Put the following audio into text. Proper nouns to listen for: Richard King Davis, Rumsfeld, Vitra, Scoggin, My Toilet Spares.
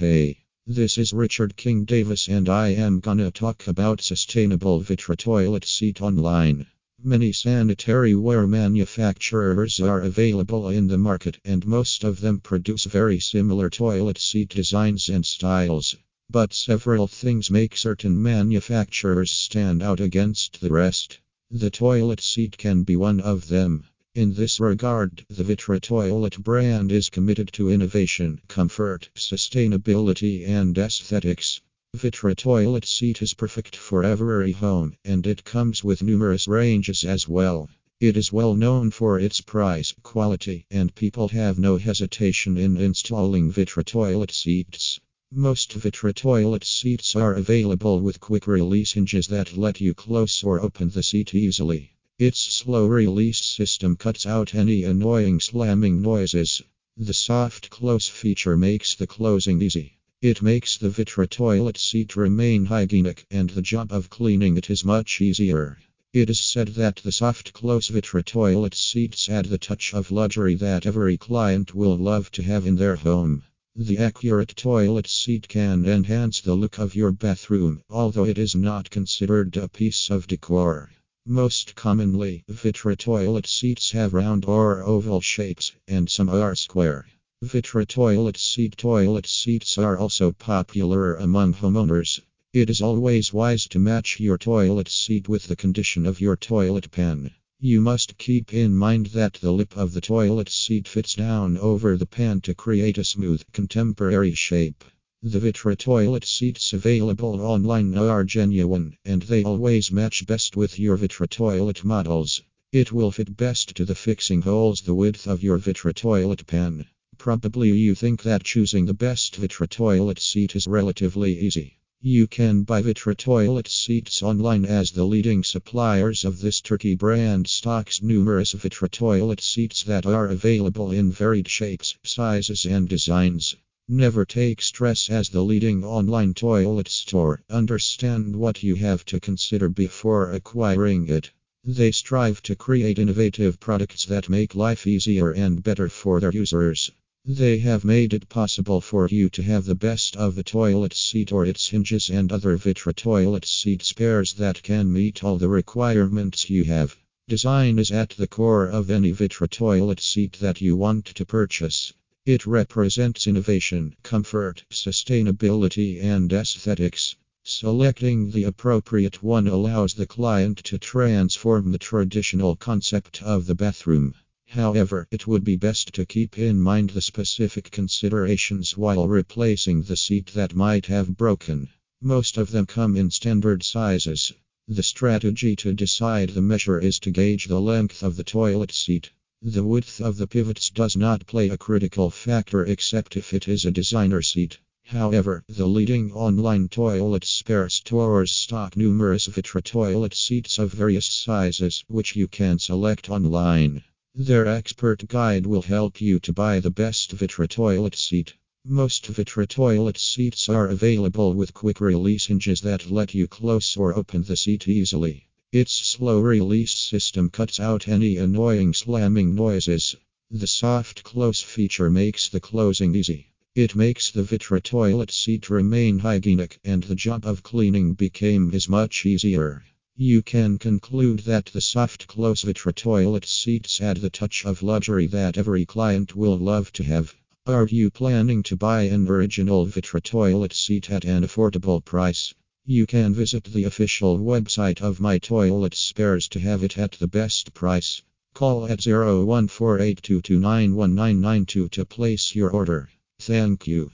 Hey, this is Richard King Davis and I am gonna talk about sustainable Vitra toilet seat online. Many sanitary ware manufacturers are available in the market and most of them produce very similar toilet seat designs and styles. But several things make certain manufacturers stand out against the rest. The toilet seat can be one of them. In this regard, the Vitra Toilet brand is committed to innovation, comfort, sustainability, and aesthetics. Vitra Toilet Seat is perfect for every home, and it comes with numerous ranges as well. It is well known for its price, quality, and people have no hesitation in installing Vitra Toilet Seats. Most Vitra Toilet Seats are available with quick-release hinges that let you close or open the seat easily. Its slow-release system cuts out any annoying slamming noises. The soft close feature makes the closing easy. It makes the Vitra toilet seat remain hygienic, and the job of cleaning it is much easier. It is said that the soft close Vitra toilet seats add the touch of luxury that every client will love to have in their home. The accurate toilet seat can enhance the look of your bathroom, although it is not considered a piece of decor. Most commonly, Vitra toilet seats have round or oval shapes, and some are square. Vitra toilet seats are also popular among homeowners. It is always wise to match your toilet seat with the condition of your toilet pan. You must keep in mind that the lip of the toilet seat fits down over the pan to create a smooth, contemporary shape. The Vitra toilet seats available online are genuine, and they always match best with your Vitra toilet models. It will fit best to the fixing holes the width of your Vitra toilet pan. Probably you think that choosing the best Vitra toilet seat is relatively easy. You can buy Vitra toilet seats online as the leading suppliers of this Turkey brand stocks numerous Vitra toilet seats that are available in varied shapes, sizes and designs. Never take stress as the leading online toilet store. Understand what you have to consider before acquiring it. They strive to create innovative products that make life easier and better for their users. They have made it possible for you to have the best of the toilet seat or its hinges and other Vitra toilet seat spares that can meet all the requirements you have. Design is at the core of any Vitra toilet seat that you want to purchase. It represents innovation, comfort, sustainability, and aesthetics. Selecting the appropriate one allows the client to transform the traditional concept of the bathroom. However, it would be best to keep in mind the specific considerations while replacing the seat that might have broken. Most of them come in standard sizes. The strategy to decide the measure is to gauge the length of the toilet seat. The width of the pivots does not play a critical factor except if it is a designer seat. However, the leading online toilet spare stores stock numerous Vitra toilet seats of various sizes, which you can select online. Their expert guide will help you to buy the best Vitra toilet seat. Most Vitra toilet seats are available with quick-release hinges that let you close or open the seat easily. Its slow-release system cuts out any annoying slamming noises. The soft close feature makes the closing easy. It makes the Vitra toilet seat remain hygienic, and the job of cleaning is much easier. You can conclude that the soft close Vitra toilet seats add the touch of luxury that every client will love to have. Are you planning to buy an original Vitra toilet seat at an affordable price? You can visit the official website of My Toilet Spares to have it at the best price. Call at 01482291992 to place your order. Thank you.